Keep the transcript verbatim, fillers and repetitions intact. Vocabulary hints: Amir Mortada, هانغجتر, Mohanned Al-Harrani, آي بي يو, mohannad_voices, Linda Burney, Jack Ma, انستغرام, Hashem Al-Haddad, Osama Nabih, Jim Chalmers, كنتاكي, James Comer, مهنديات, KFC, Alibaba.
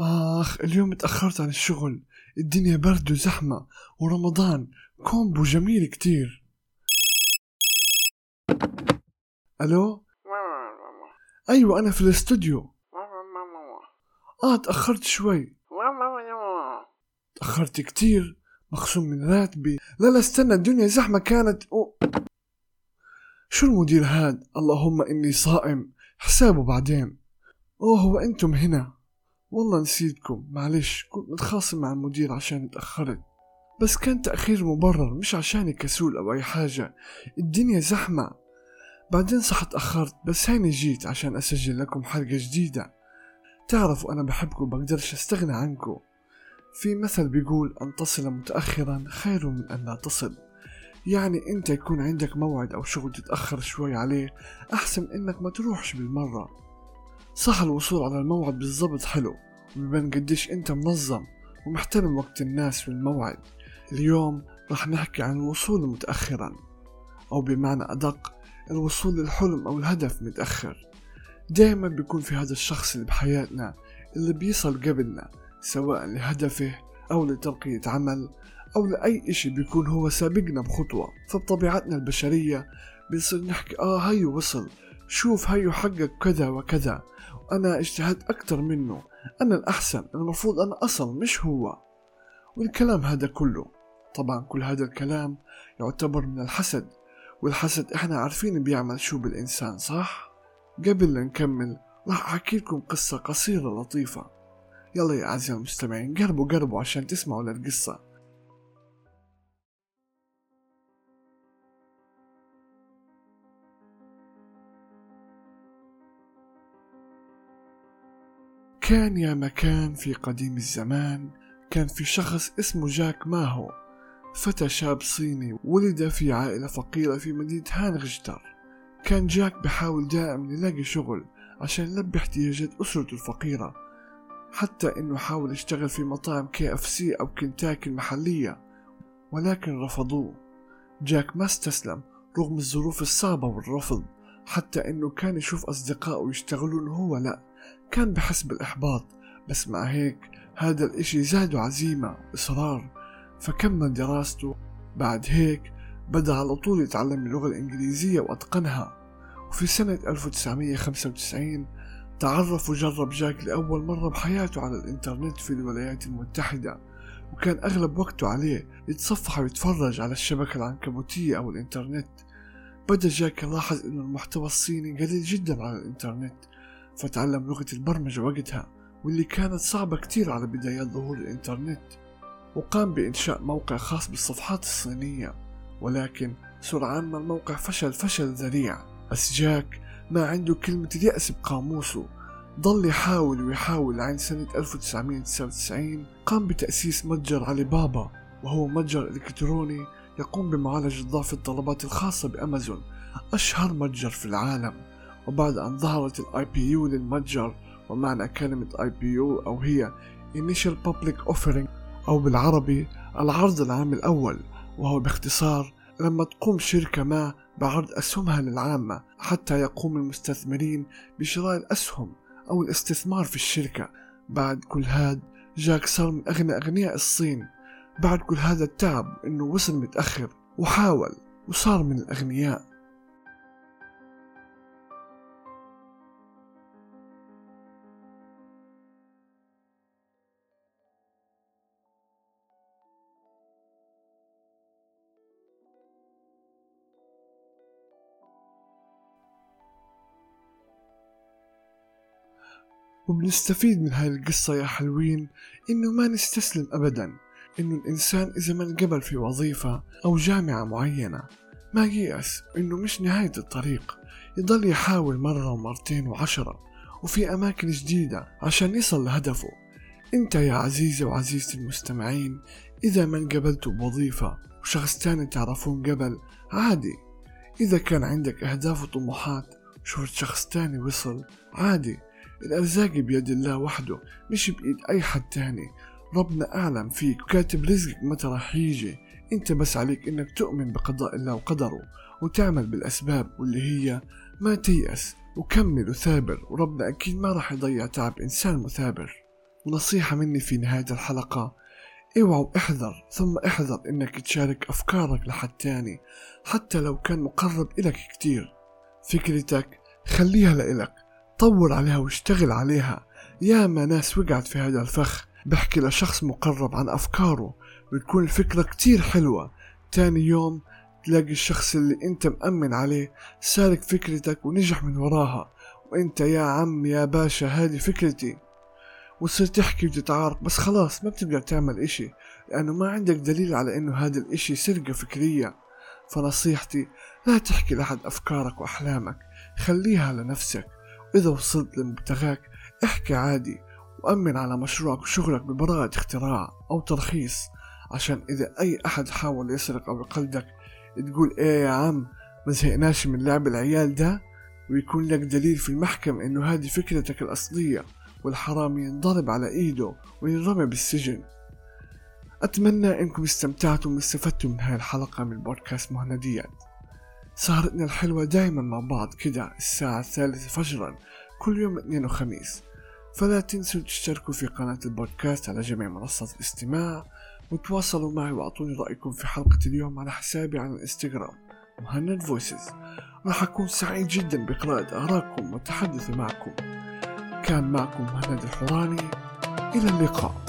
آخ اليوم اتأخرت عن الشغل، الدنيا برد وزحمة ورمضان كومبو جميل كتير. ألو؟ أيوة أنا في الاستوديو. آه تأخرت شوي. تأخرت كتير، مخصوم من راتبي. لا لا استنى، الدنيا زحمة كانت. أوه. شو المدير هاد؟ اللهم إني صائم، حسابه بعدين. أوه هو أنتم هنا؟ والله نسيتكم، معلش كنت متخاصم مع المدير عشان تأخرت، بس كان تأخير مبرر مش عشاني كسول أو أي حاجة، الدنيا زحمة. بعدين صح تأخرت، بس هيني جيت عشان أسجل لكم حلقة جديدة. تعرفوا أنا بحبكم، بقدرش أستغنى عنكم. في مثل بيقول أن تصل متأخرا خير من أن لا تصل، يعني أنت يكون عندك موعد أو شغل تتأخر شوي عليه أحسن إنك ما تروحش بالمرة. صح الوصول على الموعد بالضبط حلو، وبيبان قديش أنت منظم ومحترم وقت الناس والموعد. اليوم رح نحكي عن الوصول متأخرا، أو بمعنى أدق الوصول للحلم أو الهدف متأخر. دائما بيكون في هذا الشخص اللي بحياتنا اللي بيصل قبلنا، سواء لهدفه أو لترقية عمل أو لأي إشي بيكون هو سابقنا بخطوة. فبطبيعتنا البشرية بنصير نحكي آه هيو وصل، شوف هيو حقق كذا وكذا، وأنا اجتهدت أكتر منه، أنا الأحسن، المفروض أنا أصل مش هو، والكلام هذا كله. طبعا كل هذا الكلام يعتبر من الحسد، والحسد إحنا عارفين بيعمل شو بالإنسان، صح؟ قبل لا نكمل راح أحكي لكم قصة قصيرة لطيفة. يلا يا أعزائي المستمعين قربوا قربوا عشان تسمعوا للقصة. كان يا مكان في قديم الزمان كان في شخص اسمه جاك ما هو، فتى شاب صيني ولد في عائلة فقيرة في مدينة هانغجتر. كان جاك بحاول دائما يلاقي شغل عشان يلبي احتياجات أسرته الفقيرة، حتى انه حاول يشتغل في مطاعم كي اف سي او كنتاكي المحلية، ولكن رفضوه. جاك ما استسلم رغم الظروف الصعبة والرفض، حتى انه كان يشوف اصدقائه يشتغلون هو لا، كان بحس بالاحباط، بس مع هيك هذا الاشي زاده عزيمة واصرار، فكمل دراسته. بعد هيك بدأ على طول يتعلم اللغة الانجليزية واتقنها، وفي سنة ألف وتسعمية وخمسة وتسعين تعرف وجرب جاك لأول مرة بحياته على الإنترنت في الولايات المتحدة، وكان أغلب وقته عليه يتصفح ويتفرج على الشبكة العنكبوتية أو الإنترنت. بدأ جاك يلاحظ إنه المحتوى الصيني قليل جدا على الإنترنت، فتعلم لغة البرمجة وقتها، واللي كانت صعبة كتير على بدايات ظهور الإنترنت، وقام بإنشاء موقع خاص بالصفحات الصينية، ولكن سرعان ما الموقع فشل فشل ذريع. بس جاك ما عنده كلمة اليأس بقاموسه، ضل يحاول ويحاول. عن سنة ألف وتسعمية وتسعة وتسعين قام بتأسيس متجر علي بابا، وهو متجر إلكتروني يقوم بمعالجة ضعف الطلبات الخاصة بأمازون، أشهر متجر في العالم. وبعد أن ظهرت الآي بي يو للمتجر، ومعنى كلمة آي بي يو أو هي Initial Public Offering أو بالعربي العرض العام الأول، وهو باختصار لما تقوم شركة ما بعرض أسهمها للعامة حتى يقوم المستثمرين بشراء الأسهم أو الاستثمار في الشركة. بعد كل هذا جاك صار من أغنى أغنياء الصين، بعد كل هذا التعب إنه وصل متأخر وحاول وصار من الأغنياء. وبنستفيد من هاي القصة يا حلوين إنه ما نستسلم أبداً، إنه الإنسان إذا ما انقبل في وظيفة أو جامعة معينة ما ييأس، إنه مش نهاية الطريق، يضل يحاول مرة ومرتين وعشرة وفي أماكن جديدة عشان يصل لهدفه. أنت يا عزيزي وعزيزتي المستمعين إذا ما انقبلتوا بوظيفة وشخص تاني تعرفون قبل، عادي. إذا كان عندك أهداف وطموحات شفت شخص تاني وصل، عادي. الأرزاق بيد الله وحده، مش بإيد أي حد تاني، ربنا أعلم فيك وكاتب رزقك متى راح يجي. أنت بس عليك إنك تؤمن بقضاء الله وقدره وتعمل بالأسباب، واللي هي ما تيأس وكمل وثابر، وربنا أكيد ما راح يضيع تعب إنسان مثابر. ونصيحة مني في نهاية الحلقة، اوعوا احذر ثم احذر انك تشارك افكارك لحد تاني حتى لو كان مقرب الك كتير. فكرتك خليها لإلك، طور عليها واشتغل عليها. يا ما ناس وقعت في هذا الفخ، بحكي لشخص مقرب عن افكاره بتكون الفكرة كتير حلوة، تاني يوم تلاقي الشخص اللي انت مأمن عليه سارق فكرتك ونجح من وراها، وانت يا عم يا باشا هذه فكرتي، وتصير تحكي وتتعارك، بس خلاص ما بتقدر تعمل اشي لانه ما عندك دليل على انه هذا الاشي سرقة فكرية. فنصيحتي لا تحكي لحد افكارك واحلامك، خليها لنفسك، واذا وصلت لمبتغاك احكي عادي، وأمن على مشروعك وشغلك ببراءة اختراع أو ترخيص، عشان إذا أي أحد حاول يسرق أو يقلدك تقول إيه يا عم ما زهقناش من لعب العيال ده، ويكون لك دليل في المحكمة إنه هذه فكرتك الأصلية، والحرامي ينضرب على إيده وينرمي بالسجن. أتمنى إنكم استمتعتم واستفدتم من هاي الحلقة من بودكاست مهنديات. سهرتنا الحلوة دايما مع بعض كده الساعة الثالثة فجرا كل يوم اثنين وخميس، فلا تنسوا تشتركوا في قناة البودكاست على جميع منصات الاستماع، وتواصلوا معي وأعطوني رأيكم في حلقة اليوم على حسابي على الانستغرام مهند فويسز. راح أكون سعيد جدا بقراءة آراءكم والتحدث معكم. كان معكم مهند الحراني، إلى اللقاء.